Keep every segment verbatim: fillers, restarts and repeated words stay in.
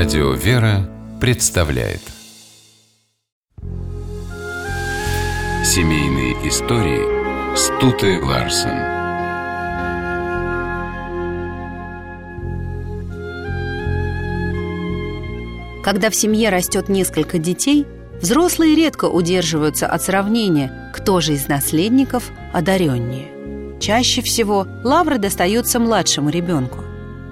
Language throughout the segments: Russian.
Радио «Вера» представляет семейные истории Стуты Ларсен. Когда в семье растет несколько детей, взрослые редко удерживаются от сравнения, кто же из наследников одареннее. Чаще всего лавры достаются младшему ребенку.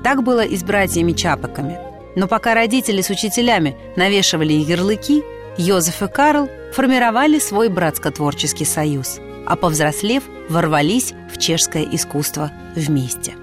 Так было и с братьями Чапеками. Но пока родители с учителями навешивали ярлыки, Йозеф и Карл формировали свой братско-творческий союз, а повзрослев, ворвались в чешское искусство вместе.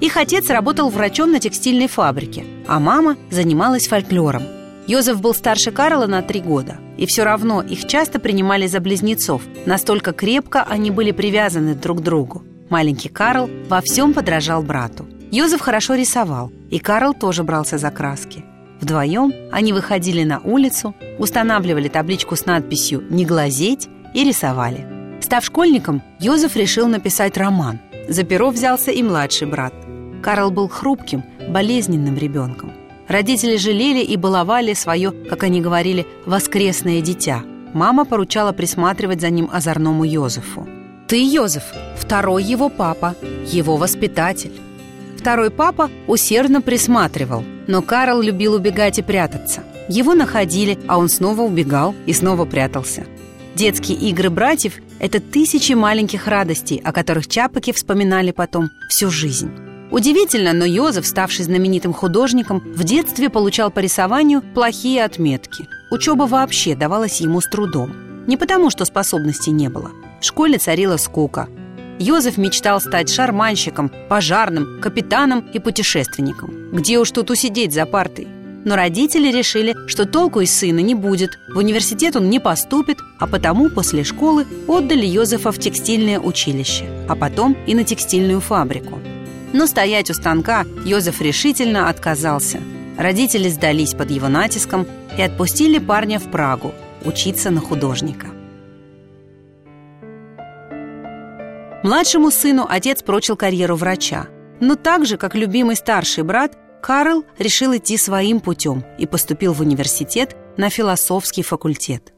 Их отец работал врачом на текстильной фабрике, а мама занималась фольклором. Йозеф был старше Карла на три года, и все равно их часто принимали за близнецов, настолько крепко они были привязаны друг к другу. Маленький Карл во всем подражал брату. Йозеф хорошо рисовал, и Карл тоже брался за краски. Вдвоем они выходили на улицу, устанавливали табличку с надписью «Не глазеть» и рисовали. Став школьником, Йозеф решил написать роман. За перо взялся и младший брат. Карл был хрупким, болезненным ребенком. Родители жалели и баловали свое, как они говорили, «воскресное дитя». Мама поручала присматривать за ним озорному Йозефу. «Ты, Йозеф, второй его папа, его воспитатель». Второй папа усердно присматривал, но Карл любил убегать и прятаться. Его находили, а он снова убегал и снова прятался. Детские игры братьев – это тысячи маленьких радостей, о которых Чапеки вспоминали потом всю жизнь. Удивительно, но Йозеф, ставший знаменитым художником, в детстве получал по рисованию плохие отметки. Учеба вообще давалась ему с трудом. Не потому, что способностей не было. В школе царила скука. Йозеф мечтал стать шарманщиком, пожарным, капитаном и путешественником. Где уж тут усидеть за партой? Но родители решили, что толку из сына не будет, в университет он не поступит, а потому после школы отдали Йозефа в текстильное училище, а потом и на текстильную фабрику. Но стоять у станка Йозеф решительно отказался. Родители сдались под его натиском и отпустили парня в Прагу учиться на художника. Младшему сыну отец прочил карьеру врача. Но так же, как любимый старший брат, Карл решил идти своим путем и поступил в университет на философский факультет.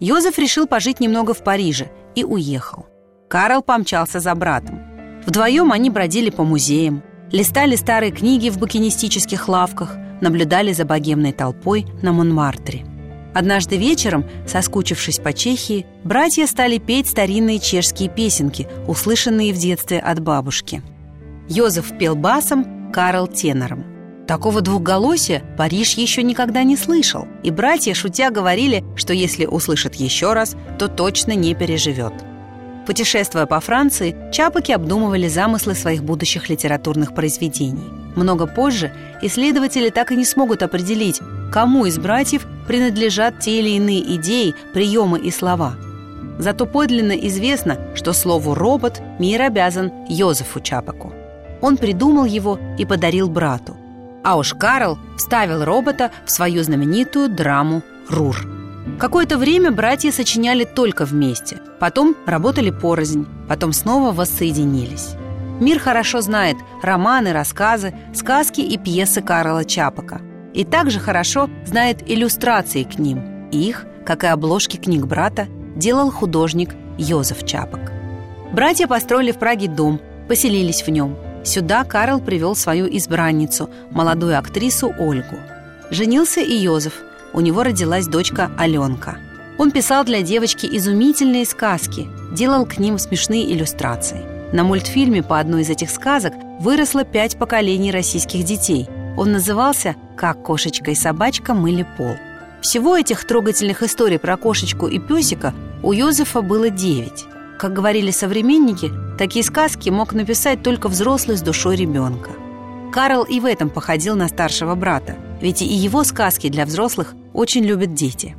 Йозеф решил пожить немного в Париже и уехал. Карл помчался за братом. Вдвоем они бродили по музеям, листали старые книги в букинистических лавках, наблюдали за богемной толпой на Монмартре. Однажды вечером, соскучившись по Чехии, братья стали петь старинные чешские песенки, услышанные в детстве от бабушки. Йозеф пел басом, Карл – тенором. Такого двухголосия Париж еще никогда не слышал, и братья, шутя, говорили, что если услышат еще раз, то точно не переживет. Путешествуя по Франции, Чапеки обдумывали замыслы своих будущих литературных произведений. Много позже исследователи так и не смогут определить, кому из братьев принадлежат те или иные идеи, приемы и слова. Зато подлинно известно, что слову «робот» мир обязан Йозефу Чапеку. Он придумал его и подарил брату. А уж Карл вставил робота в свою знаменитую драму «Рур». Какое-то время братья сочиняли только вместе, потом работали порознь, потом снова воссоединились. Мир хорошо знает романы, рассказы, сказки и пьесы Карла Чапека. И также хорошо знает иллюстрации к ним. Их, как и обложки книг брата, делал художник Йозеф Чапек. Братья построили в Праге дом, поселились в нем. Сюда Карл привел свою избранницу, молодую актрису Ольгу. Женился и Йозеф. У него родилась дочка Алёнка. Он писал для девочки изумительные сказки, делал к ним смешные иллюстрации. На мультфильме по одной из этих сказок выросло пять поколений российских детей. Он назывался «Как кошечка и собачка мыли пол». Всего этих трогательных историй про кошечку и песика у Йозефа было девять. Как говорили современники, такие сказки мог написать только взрослый с душой ребенка. Карл и в этом походил на старшего брата, ведь и его сказки для взрослых очень любят дети.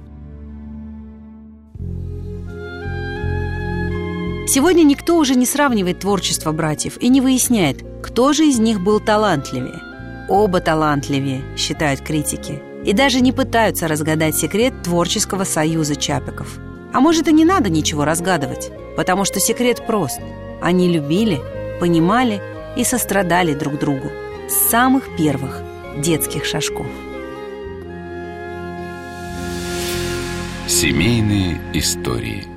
Сегодня никто уже не сравнивает творчество братьев и не выясняет, кто же из них был талантливее. Оба талантливее, считают критики, и даже не пытаются разгадать секрет творческого союза Чапеков. А может, и не надо ничего разгадывать, потому что секрет прост. Они любили, понимали и сострадали друг другу с самых первых детских шажков. Семейные истории.